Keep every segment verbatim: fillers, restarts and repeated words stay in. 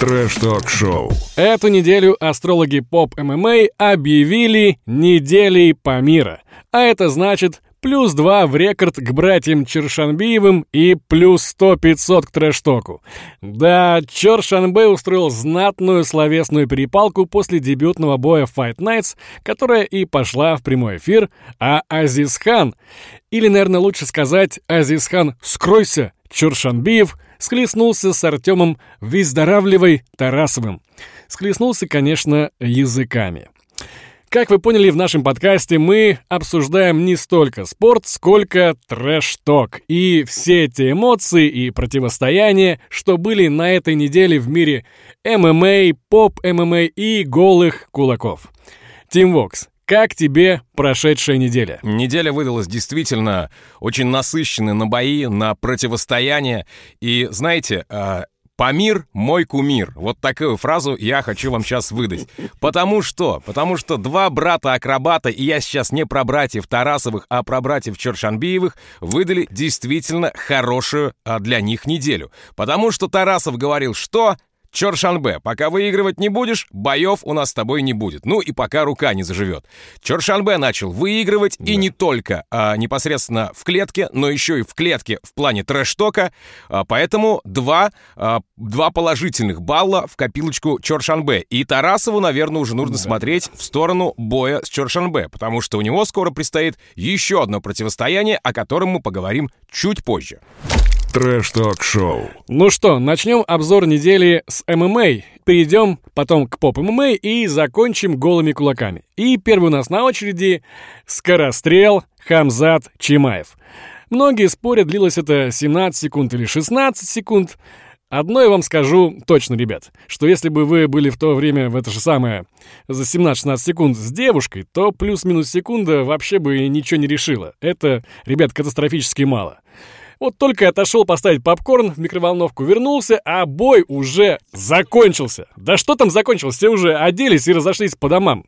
Трэш-ток-шоу. Эту неделю астрологи поп-ММА объявили неделей Памира. А это значит плюс два в рекорд к братьям Чоршанбиевым и плюс сто пятьсот к трэш-току. Да, Чоршанбе устроил знатную словесную перепалку после дебютного боя Fight Nights, которая и пошла в прямой эфир, а Азисхан, или, наверное, лучше сказать, Азисхан «Скройся», Чоршанбиев схлестнулся с Артёмом Виздоравливой Тарасовым. Схлестнулся, конечно, языками. Как вы поняли, в нашем подкасте мы обсуждаем не столько спорт, сколько трэш-ток. И все те эмоции и противостояния, что были на этой неделе в мире ММА, поп-ММА и голых кулаков. Тим Вокс, как тебе прошедшая неделя? Неделя выдалась действительно очень насыщенной на бои, на противостояние. И знаете... «Памир — мой кумир». Вот такую фразу я хочу вам сейчас выдать. Потому что, потому что два брата-акробата, и я сейчас не про братьев Тарасовых, а про братьев Чоршанбиевых, выдали действительно хорошую для них неделю. Потому что Тарасов говорил, что... Чоршанбе, пока выигрывать не будешь, боев у нас с тобой не будет. Ну и пока рука не заживет. Чоршанбе начал выигрывать, да. И не только а, непосредственно в клетке, но еще и в клетке в плане трэш-тока. А, поэтому два, а, два положительных балла в копилочку Чоршанбе. И Тарасову, наверное, уже нужно да. смотреть в сторону боя с Чоршанбе, потому что у него скоро предстоит еще одно противостояние, о котором мы поговорим чуть позже. Трэш-ток-шоу. Ну что, начнем обзор недели с ММА. Перейдем потом к поп-ММА и закончим голыми кулаками. И первый у нас на очереди скорострел Хамзат Чимаев. Многие спорят, длилось это семнадцать секунд или шестнадцать секунд. Одно я вам скажу точно, ребят, что если бы вы были в то время в это же самое за семнадцать-шестнадцать секунд с девушкой, то плюс-минус секунда вообще бы ничего не решила. Это, ребят, катастрофически мало. Вот только отошел поставить попкорн в микроволновку, вернулся, а бой уже закончился. Да что там закончилось? Все уже оделись и разошлись по домам.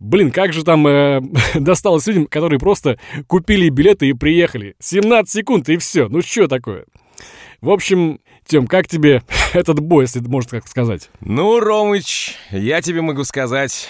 Блин, как же там э, досталось людям, которые просто купили билеты и приехали. семнадцать секунд и все. Ну что такое? В общем, Тём, как тебе этот бой, если можно так сказать? Ну, Ромыч, я тебе могу сказать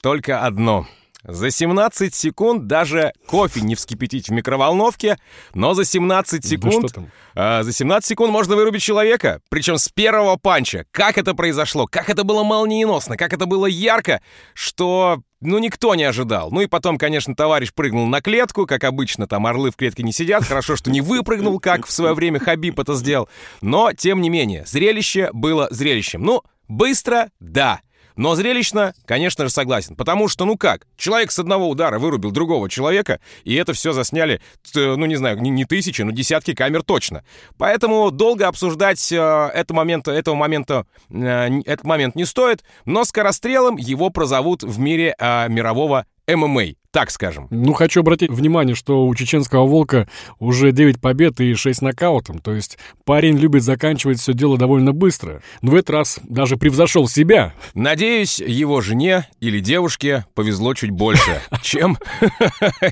только одно. За семнадцать секунд даже кофе не вскипятить в микроволновке, но за семнадцать секунд, да э, за семнадцать секунд можно вырубить человека, причем с первого панча. Как это произошло, как это было молниеносно, как это было ярко, что... Ну, никто не ожидал. Ну, и потом, конечно, товарищ прыгнул на клетку, как обычно, там орлы в клетке не сидят. Хорошо, что не выпрыгнул, как в свое время Хабиб это сделал. Но, тем не менее, зрелище было зрелищем. Ну, быстро, да. Но зрелищно, конечно же, согласен. Потому что, ну как, человек с одного удара вырубил другого человека, и это все засняли, ну не знаю, не тысячи, но десятки камер точно. Поэтому долго обсуждать э, это момент, этого момента, э, этот момент не стоит, но скорострелом его прозовут в мире э, мирового ММА, так скажем. Ну, хочу обратить внимание, что у чеченского волка уже девять побед и шесть нокаутом. То есть парень любит заканчивать все дело довольно быстро. Но в этот раз даже превзошел себя. Надеюсь, его жене или девушке повезло чуть больше, чем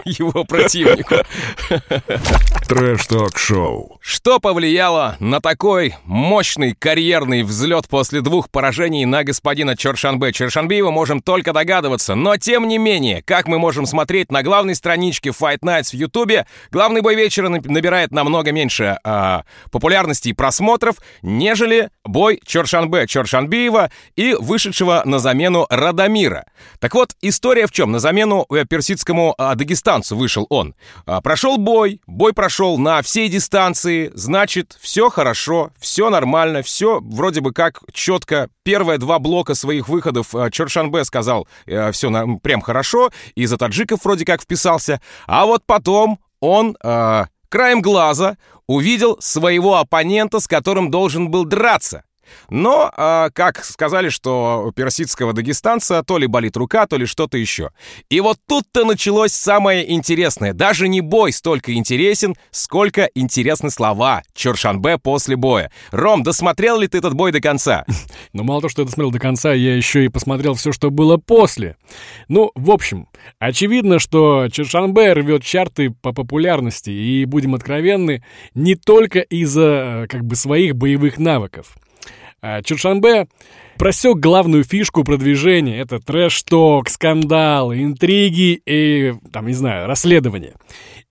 его противнику. Трэш-ток-шоу. Что повлияло на такой мощный карьерный взлет после двух поражений на господина Чоршанбе? Чоршанбиева можем только догадываться. Но, тем не менее, как мы можем смотреть на главной страничке Fight Nights в Ютубе, главный бой вечера набирает намного меньше э, популярности и просмотров, нежели бой Чоршанбе Чоршанбиева и вышедшего на замену Радамира. Так вот, история в чем? На замену персидскому э, дагестанцу вышел он. Э, прошел бой, бой прошел на всей дистанции, значит, все хорошо, все нормально, все вроде бы как четко. Первые два блока своих выходов э, Чоршанбе сказал, э, все на, прям хорошо, и за таджиков вроде как вписался, а вот потом он э, краем глаза увидел своего оппонента, с которым должен был драться. Но, э, как сказали, что у персидского дагестанца то ли болит рука, то ли что-то еще. И вот тут-то началось самое интересное. Даже не бой столько интересен, сколько интересны слова Чоршанбе после боя. Ром, досмотрел ли ты этот бой до конца? Ну, мало того, что я досмотрел до конца, я еще и посмотрел все, что было после. Ну, в общем, очевидно, что Чоршанбе рвет чарты по популярности. И, будем откровенны, не только из-за, как бы, своих боевых навыков. Чоршанбе просек главную фишку продвижения. Это трэш-ток, скандалы, интриги и, там, не знаю, расследования.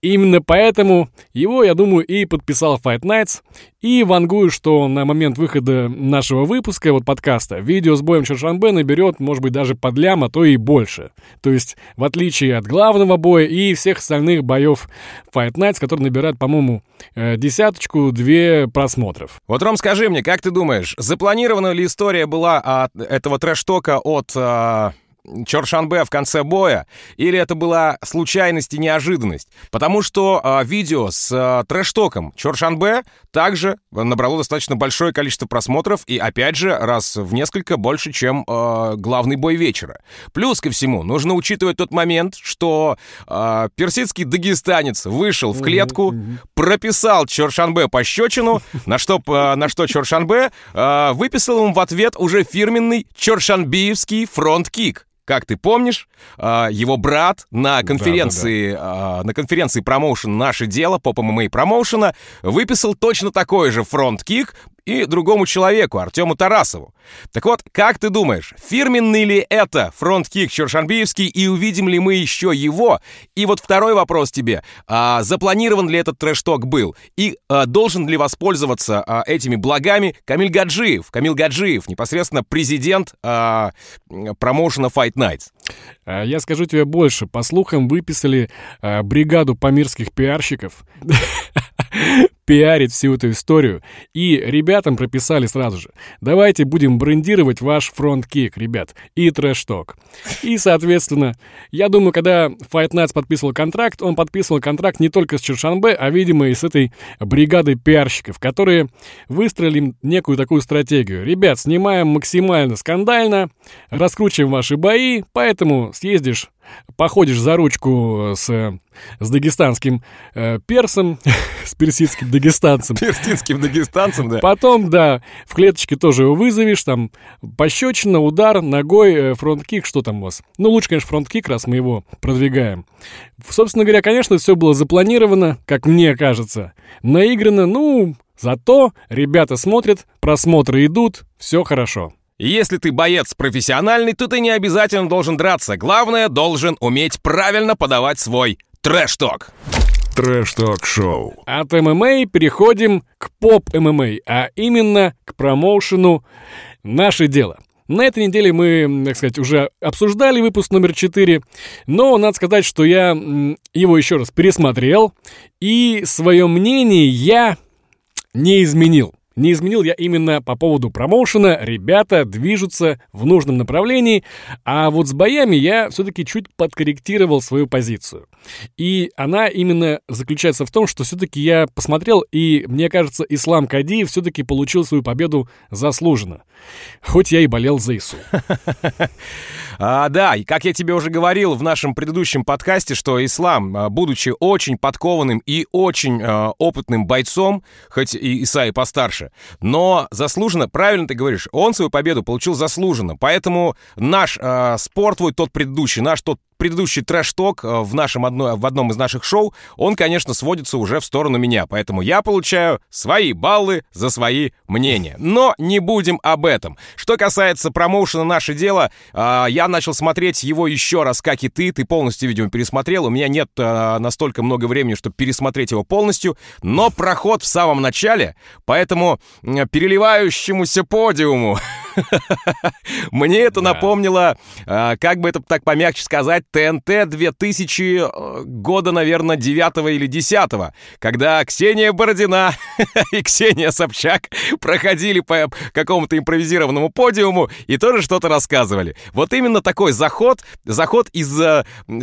Именно поэтому его, я думаю, и подписал Fight Nights. И вангую, что на момент выхода нашего выпуска, вот подкаста, видео с боем Чоршанбе наберет, может быть, даже под лям, а то и больше. То есть, в отличие от главного боя и всех остальных боев Fight Nights, которые набирают, по-моему, десяточку-две просмотров. Вот, Ром, скажи мне, как ты думаешь, запланирована ли история была от этого трэш-тока от... А... Чоршанбе в конце боя, или это была случайность и неожиданность? Потому что э, видео с э, трэш-током Чоршанбе также набрало достаточно большое количество просмотров и, опять же, раз в несколько больше, чем э, главный бой вечера. Плюс ко всему, нужно учитывать тот момент, что э, персидский дагестанец вышел в клетку, прописал Чоршанбе пощечину, на что, э, на что Чоршанбе э, выписал ему в ответ уже фирменный чоршанбиевский фронт-кик. Как ты помнишь, его брат на конференции, да, да, да. на конференции промоушен «Наше дело» по эм эм а промоушена выписал точно такой же фронт-кик и другому человеку, Артему Тарасову. Так вот, как ты думаешь, фирменный ли это фронт-кик чоршанбиевский, и увидим ли мы еще его? И вот второй вопрос тебе. А, запланирован ли этот трэш-ток был? И а, должен ли воспользоваться а, этими благами Камиль Гаджиев? Камиль Гаджиев, непосредственно президент а, промоушена Fight Nights. Я скажу тебе больше. По слухам, выписали а, бригаду памирских пиарщиков пиарить всю эту историю. И ребятам прописали сразу же: давайте будем брендировать ваш фронт-кик, ребят, и трэш-ток. И, соответственно, я думаю, когда Fight Nights подписывал контракт, он подписывал контракт не только с Чоршанбе, а, видимо, и с этой бригадой пиарщиков, которые выстроили некую такую стратегию. Ребят, снимаем максимально скандально, раскручиваем ваши бои, поэтому съездишь, походишь за ручку с, с дагестанским э, персом, с персидским дагестанцем. Персидским дагестанцем, да. Потом, да, в клеточке тоже его вызовешь, там, пощечина, удар, ногой, э, фронт-кик, что там у вас? Ну, лучше, конечно, фронт-кик, раз мы его продвигаем. Собственно говоря, конечно, все было запланировано, как мне кажется, наиграно, ну, зато ребята смотрят, просмотры идут, все хорошо. Если ты боец профессиональный, то ты не обязательно должен драться. Главное, должен уметь правильно подавать свой трэш-ток. Трэш-ток-шоу. От эм эм а переходим к поп-эм эм а, а именно к промоушену «Наше дело». На этой неделе мы, так сказать, уже обсуждали выпуск номер четыре, но надо сказать, что я его еще раз пересмотрел, и свое мнение я не изменил. Не изменил я именно по поводу промоушена. Ребята движутся в нужном направлении. А вот с боями я все-таки чуть подкорректировал свою позицию. И она именно заключается в том, что все-таки я посмотрел, и, мне кажется, Ислам Кадиев все-таки получил свою победу заслуженно. Хоть я и болел за ИСУ. А, да, и как я тебе уже говорил в нашем предыдущем подкасте, что Ислам, будучи очень подкованным и очень э, опытным бойцом, хоть и Иса и постарше, но заслуженно, правильно ты говоришь, он свою победу получил заслуженно. Поэтому наш э, спор твой, тот предыдущий, наш тот предыдущий трэш-ток в, нашем одно, в одном из наших шоу, он, конечно, сводится уже в сторону меня. Поэтому я получаю свои баллы за свои мнения. Но не будем об этом. Что касается промоушена «Наше дело», я начал смотреть его еще раз, как и ты. Ты полностью, видимо, пересмотрел. У меня нет настолько много времени, чтобы пересмотреть его полностью. Но проход в самом начале, поэтому переливающемуся подиуму мне это напомнило, как бы это так помягче сказать, тэ эн тэ двухтысячного года, наверное, девятого или десятого, когда Ксения Бородина и Ксения Собчак проходили по какому-то импровизированному подиуму и тоже что-то рассказывали. Вот именно такой заход, заход из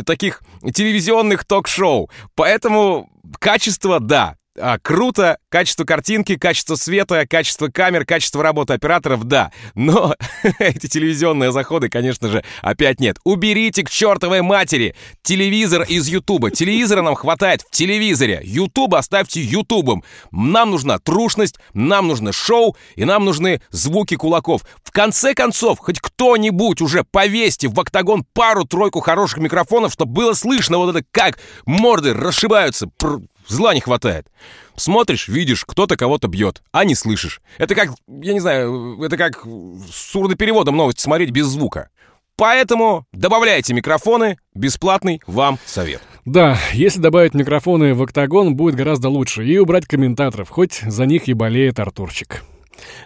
таких телевизионных ток-шоу. Поэтому качество, да. А, круто, качество картинки, качество света, качество камер, качество работы операторов, да. Но эти телевизионные заходы, конечно же, опять нет. Уберите к чертовой матери телевизор из Ютуба. Телевизора нам хватает в телевизоре. Ютуб оставьте Ютубом. Нам нужна трушность, нам нужно шоу и нам нужны звуки кулаков. В конце концов, хоть кто-нибудь уже повесьте в октагон пару-тройку хороших микрофонов, чтобы было слышно вот это, как морды расшибаются, пр- зла не хватает. Смотришь, видишь, кто-то кого-то бьет, а не слышишь. Это как, я не знаю, это как с сурдопереводом новости смотреть без звука. Поэтому добавляйте микрофоны, бесплатный вам совет. Да, если добавить микрофоны в «Октагон», будет гораздо лучше. И убрать комментаторов, хоть за них и болеет Артурчик.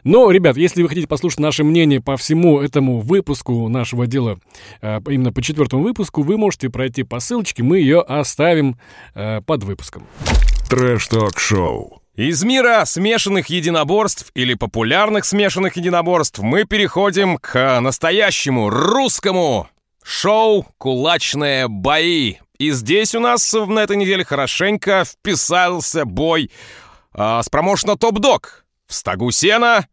Но, ребят, если вы хотите послушать наше мнение по всему этому выпуску нашего дела, именно по четвертому выпуску, вы можете пройти по ссылочке, мы ее оставим под выпуском. Трэш-ток-шоу. Из мира смешанных единоборств или популярных смешанных единоборств мы переходим к настоящему русскому шоу «Кулачные бои». И здесь у нас на этой неделе хорошенько вписался бой э, с промоушена «Топ Док». В стогу сена,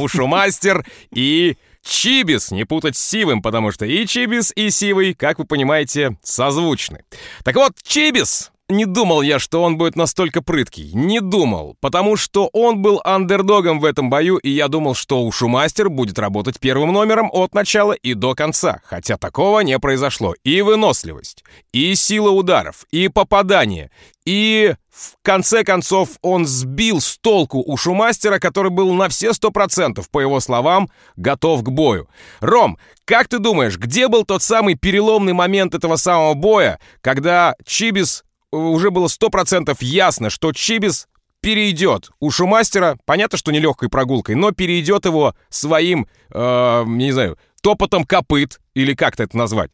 Ушу мастер и Чибис, не путать с Сивым, потому что и Чибис, и Сивый, как вы понимаете, созвучны. Так вот, Чибис, не думал я, что он будет настолько прыткий, не думал, потому что он был андердогом в этом бою, и я думал, что Ушу мастер будет работать первым номером от начала и до конца, хотя такого не произошло. И выносливость, и сила ударов, и попадание, и... В конце концов, он сбил с толку Ушу мастера, который был на все сто процентов, по его словам, готов к бою. Ром, как ты думаешь, где был тот самый переломный момент этого самого боя, когда Чибис, уже было сто процентов ясно, что Чибис перейдет Ушу мастера, понятно, что нелегкой прогулкой, но перейдет его своим, э, не знаю, топотом копыт, или как-то это назвать?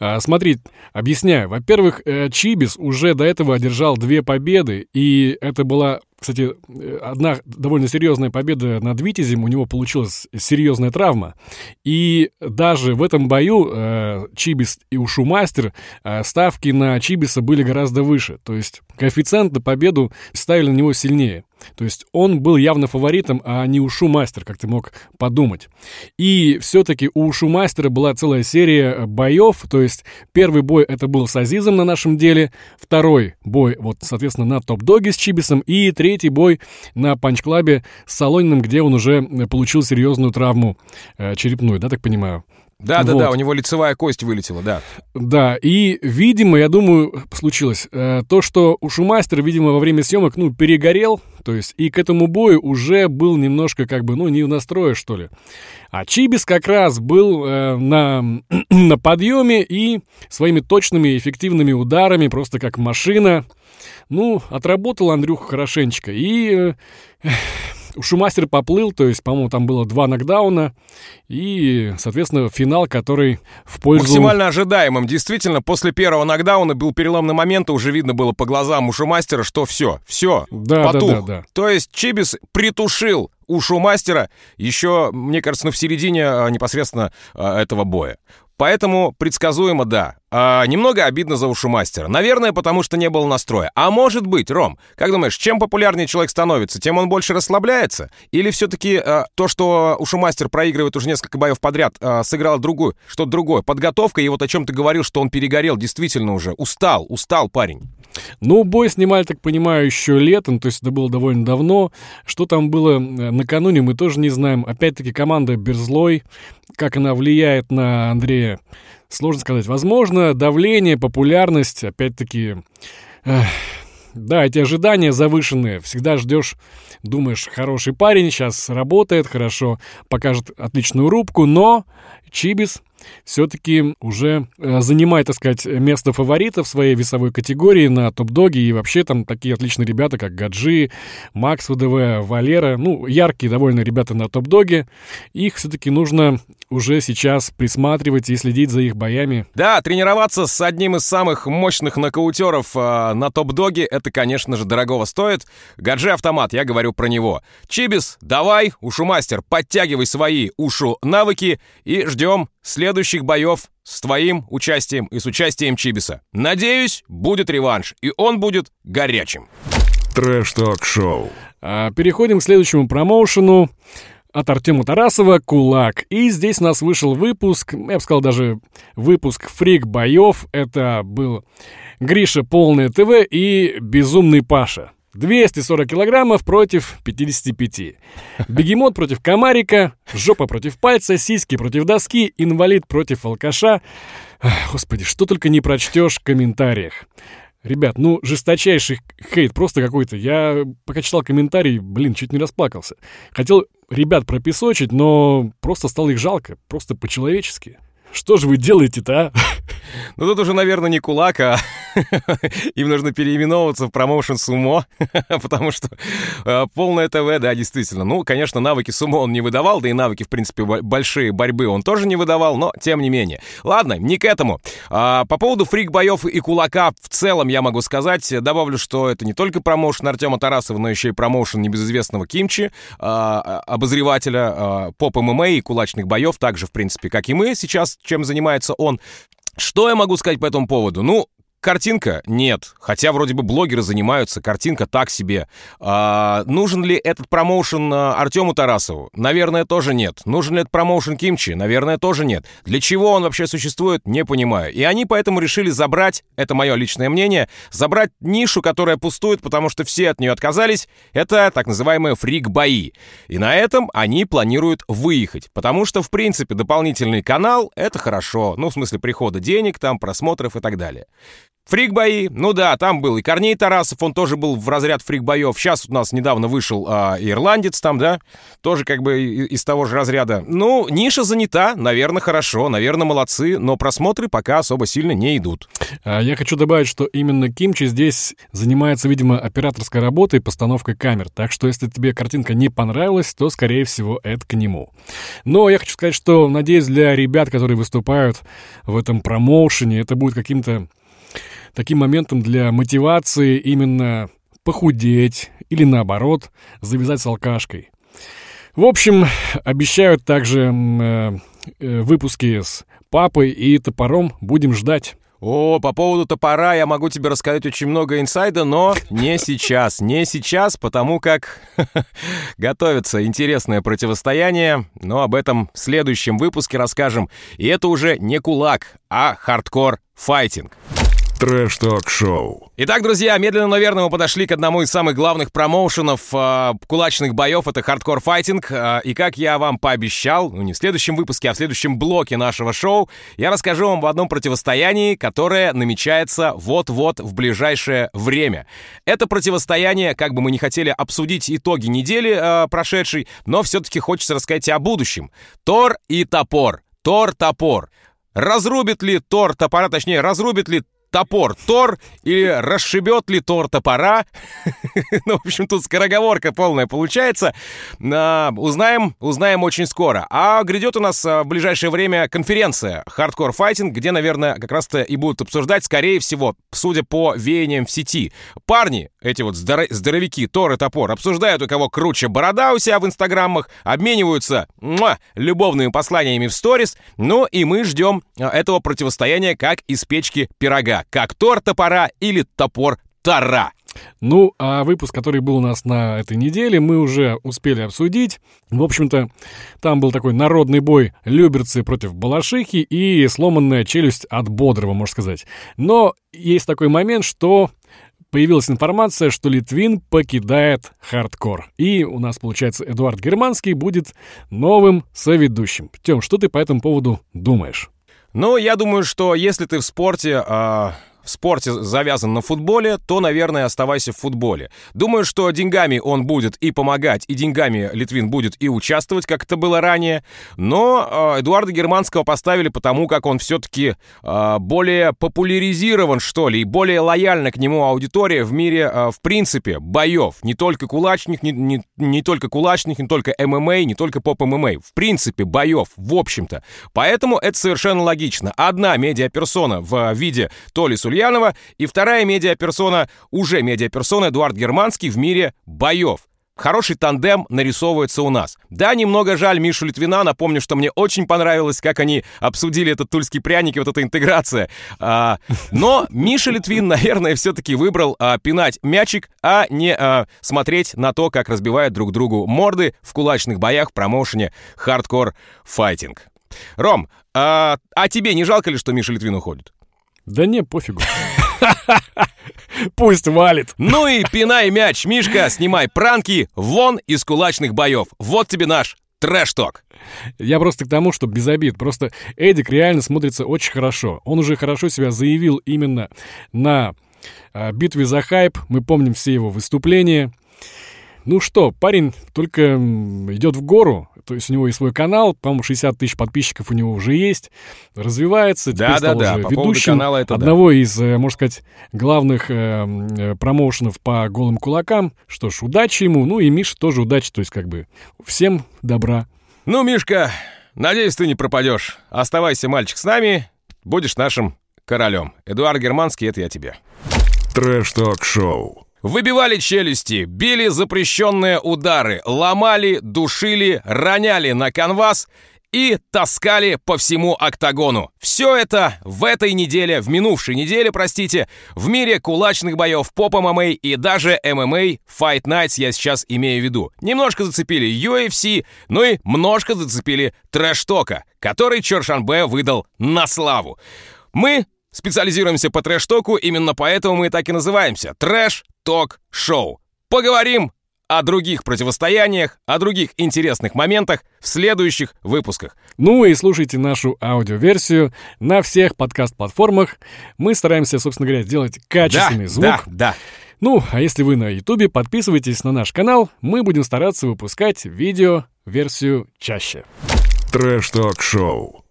А, смотри, объясняю. Во-первых, Чибис уже до этого одержал две победы, и это была, кстати, одна довольно серьезная победа над Витязем, у него получилась серьезная травма. И даже в этом бою э, Чибис и Ушу мастер, э, ставки на Чибиса были гораздо выше. То есть коэффициент на победу ставили на него сильнее. То есть он был явно фаворитом, а не Ушу мастер, как ты мог подумать. И все-таки у Ушу мастера была целая серия боев. То есть первый бой это был с Азизом на нашем деле, второй бой, вот, соответственно, на топ-доге с Чибисом, и третий бой на Панчклабе с Солониным, где он уже получил серьезную травму э, черепную, да, так понимаю? Да, да, вот. Да, у него лицевая кость вылетела, да. Да, и, видимо, я думаю, случилось э, то, что Ушу мастер, видимо, во время съемок, ну, перегорел, то есть, и к этому бою уже был немножко, как бы, ну, не в настрое, что ли. А Чибис как раз был э, на, на подъеме и своими точными, эффективными ударами, просто как машина, ну, отработал Андрюха хорошенечко, и... Э, Ушу мастер поплыл, то есть, по-моему, там было два нокдауна и, соответственно, финал, который в пользу... Максимально ожидаемым, действительно, после первого нокдауна был переломный момент, уже видно было по глазам Ушу мастера, что все, все, да, потух. Да, да, да. То есть Чибис притушил Ушу мастера еще, мне кажется, ну, в середине непосредственно этого боя. Поэтому предсказуемо, да. А, немного обидно за Ушу мастера. Наверное, потому что не было настроя. А может быть, Ром, как думаешь, чем популярнее человек становится, тем он больше расслабляется? Или все-таки а, то, что Ушу мастер проигрывает уже несколько боев подряд, а, сыграло другую, что-то другое? Подготовка, и вот о чем ты говорил, что он перегорел, действительно уже устал, устал парень. Ну, бой снимали, так понимаю, еще летом, то есть это было довольно давно. Что там было накануне, мы тоже не знаем. Опять-таки, команда Берзлой, как она влияет на Андрея, сложно сказать. Возможно, давление, популярность, опять-таки... Эх, да, эти ожидания завышенные. Всегда ждешь, думаешь, хороший парень, сейчас работает хорошо, покажет отличную рубку, но Чибис... все-таки уже занимает, так сказать, место фаворита в своей весовой категории на топ-доге. И вообще там такие отличные ребята, как Гаджи, Макс ВДВ, Валера. Ну, яркие довольно ребята на топ-доге. Их все-таки нужно уже сейчас присматривать и следить за их боями. Да, тренироваться с одним из самых мощных нокаутеров э, на топ-доге, это, конечно же, дорогого стоит. Гаджи автомат, я говорю про него. Чибис, давай, Ушу мастер, подтягивай свои Ушу навыки и ждем следующих боев с твоим участием и с участием Чибиса. Надеюсь, будет реванш, и он будет горячим. Трэш-ток-шоу. Переходим к следующему промоушену от Артема Тарасова «Кулак». И здесь у нас вышел выпуск, я бы сказал, даже выпуск «Фрик боев». Это был Гриша «Полное ТВ» и «Безумный Паша». двести сорок килограммов против пятидесяти пяти. Бегемот против комарика, жопа против пальца, сиськи против доски, инвалид против алкаша. Господи, что только не прочтешь в комментариях. Ребят, ну, жесточайший хейт просто какой-то. Я пока читал комментарии, блин, чуть не расплакался. Хотел ребят пропесочить, но просто стало их жалко. Просто по-человечески. Что же вы делаете-то, а? Ну, тут уже, наверное, не Кулак, а им нужно переименовываться в промоушен сумо, потому что э, полное ТВ, да, действительно. Ну, конечно, навыки сумо он не выдавал, да и навыки, в принципе, большие борьбы он тоже не выдавал, но тем не менее. Ладно, не к этому. А, по поводу фрик-боев и Кулака в целом я могу сказать, добавлю, что это не только промоушен Артема Тарасова, но еще и промоушен небезызвестного Кимчи, а, обозревателя а, поп-ММА и кулачных боев, также, в принципе, как и мы сейчас, чем занимается он. Что я могу сказать по этому поводу? Ну, картинка? Нет. Хотя вроде бы блогеры занимаются, картинка так себе. А, нужен ли этот промоушен Артему Тарасову? Наверное, тоже нет. Нужен ли этот промоушен Кимчи? Наверное, тоже нет. Для чего он вообще существует, не понимаю. И они поэтому решили забрать, это мое личное мнение, забрать нишу, которая пустует, потому что все от нее отказались. Это так называемые фрик-бои. И на этом они планируют выехать. Потому что, в принципе, дополнительный канал — это хорошо. Ну, в смысле прихода денег, там, просмотров и так далее. Фрик-бои, ну да, там был и Корней Тарасов, он тоже был в разряд фрик-боев. Сейчас у нас недавно вышел а, ирландец там, да, тоже как бы из того же разряда. Ну, ниша занята, наверное, хорошо, наверное, молодцы, но просмотры пока особо сильно не идут. Я хочу добавить, что именно Кимчи здесь занимается, видимо, операторской работой и постановкой камер. Так что, если тебе картинка не понравилась, то, скорее всего, это к нему. Но я хочу сказать, что, надеюсь, для ребят, которые выступают в этом промоушене, это будет каким-то таким моментом для мотивации именно похудеть или, наоборот, завязать с алкашкой. В общем, обещают также э, выпуски с Папой и Топором. Будем ждать. О, по поводу Топора я могу тебе рассказать очень много инсайда, но не сейчас, не сейчас, потому как готовится интересное противостояние, но об этом в следующем выпуске расскажем. И это уже не Кулак, а Хардкор Файтинг. Трэш-ток-шоу. Итак, друзья, медленно, наверное, мы подошли к одному из самых главных промоушенов э, кулачных боев. Это Хардкор Файтинг. Э, и как я вам пообещал, ну не в следующем выпуске, а в следующем блоке нашего шоу, я расскажу вам об одном противостоянии, которое намечается вот-вот в ближайшее время. Это противостояние, как бы мы ни хотели обсудить итоги недели э, прошедшей, но все-таки хочется рассказать о будущем. Тор и Топор. Тор-Топор. Разрубит ли Тор Топора, точнее, разрубит ли Топор Тор или расшибет ли Тор Топора? Ну, в общем, тут скороговорка полная получается. А, узнаем, узнаем очень скоро. А грядет у нас в ближайшее время конференция Hardcore Fighting, где, наверное, как раз-то и будут обсуждать, скорее всего, судя по веяниям в сети. Парни, эти вот здоров- здоровяки Тор и Топор, обсуждают, у кого круче борода у себя в инстаграмах, обмениваются муа, любовными посланиями в сторис. Ну и мы ждем этого противостояния как из печки пирога. Как Тор Топора или Топор Тора. Ну, а выпуск, который был у нас на этой неделе, мы уже успели обсудить. В общем-то, там был такой народный бой люберцы против балашихи и сломанная челюсть от Бодрова, можно сказать. Но есть такой момент, что появилась информация, что Литвин покидает Хардкор. И у нас, получается, Эдуард Германский будет новым соведущим. Тем, что ты по этому поводу думаешь? Ну, я думаю, что если ты в спорте... Э... в спорте завязан на футболе, то, наверное, оставайся в футболе. Думаю, что деньгами он будет и помогать, и деньгами Литвин будет и участвовать, как это было ранее. Но э, Эдуарда Германского поставили потому, как он все-таки э, более популяризирован, что ли, и более лояльна к нему аудитория в мире, э, в принципе, боев. Не только кулачных, не, не, не только кулачных, не только ММА, не только поп-ММА. В принципе, боев, в общем-то. Поэтому это совершенно логично. Одна медиаперсона в виде то ли Ульянова, и вторая медиаперсона, уже медиаперсона, Эдуард Германский в мире боев. Хороший тандем нарисовывается у нас. Да, немного жаль Мишу Литвина. Напомню, что мне очень понравилось, как они обсудили этот тульский пряник и вот эта интеграция. А, но Миша Литвин, наверное, все-таки выбрал а, пинать мячик, а не а, смотреть на то, как разбивают друг другу морды в кулачных боях в промоушене Hardcore Fighting. Ром, а, а тебе не жалко ли, что Миша Литвин уходит? Да не, пофигу. Пусть валит. Ну и пинай мяч, Мишка, снимай пранки вон из кулачных боев. Вот тебе наш трэш-ток. Я просто к тому, что без обид. Просто Эдик реально смотрится очень хорошо. Он уже хорошо себя заявил именно на битве за хайп. Мы помним все его выступления. Ну что, парень только идет в гору. То есть у него и свой канал, по-моему, шестьдесят тысяч подписчиков у него уже есть, развивается, да, теперь да, стал да. уже по ведущим канала это одного да. из, можно сказать, главных э, промоушенов по голым кулакам. Что ж, удачи ему, ну и Миша тоже удачи, то есть как бы всем добра. Ну, Мишка, надеюсь, ты не пропадешь. Оставайся, мальчик, с нами, будешь нашим королем. Эдуард Германский, это я тебе. Трэш-ток-шоу. Выбивали челюсти, били запрещенные удары, ломали, душили, роняли на канвас и таскали по всему октагону. Все это в этой неделе, в минувшей неделе, простите, в мире кулачных боев, поп-ММА и даже ММА, Fight Nights я сейчас имею в виду. Немножко зацепили ю эф си, ну и множко зацепили трэш-тока, который Чоршанбе выдал на славу. Мы специализируемся по трэш-току, именно поэтому мы так и называемся «Трэш-ток-шоу». Поговорим о других противостояниях, о других интересных моментах в следующих выпусках. Ну и слушайте нашу аудиоверсию на всех подкаст-платформах. Мы стараемся, собственно говоря, делать качественный да, звук. Да, да. Ну, а если вы на Ютубе, подписывайтесь на наш канал. Мы будем стараться выпускать видео-версию чаще. «Трэш-ток-шоу».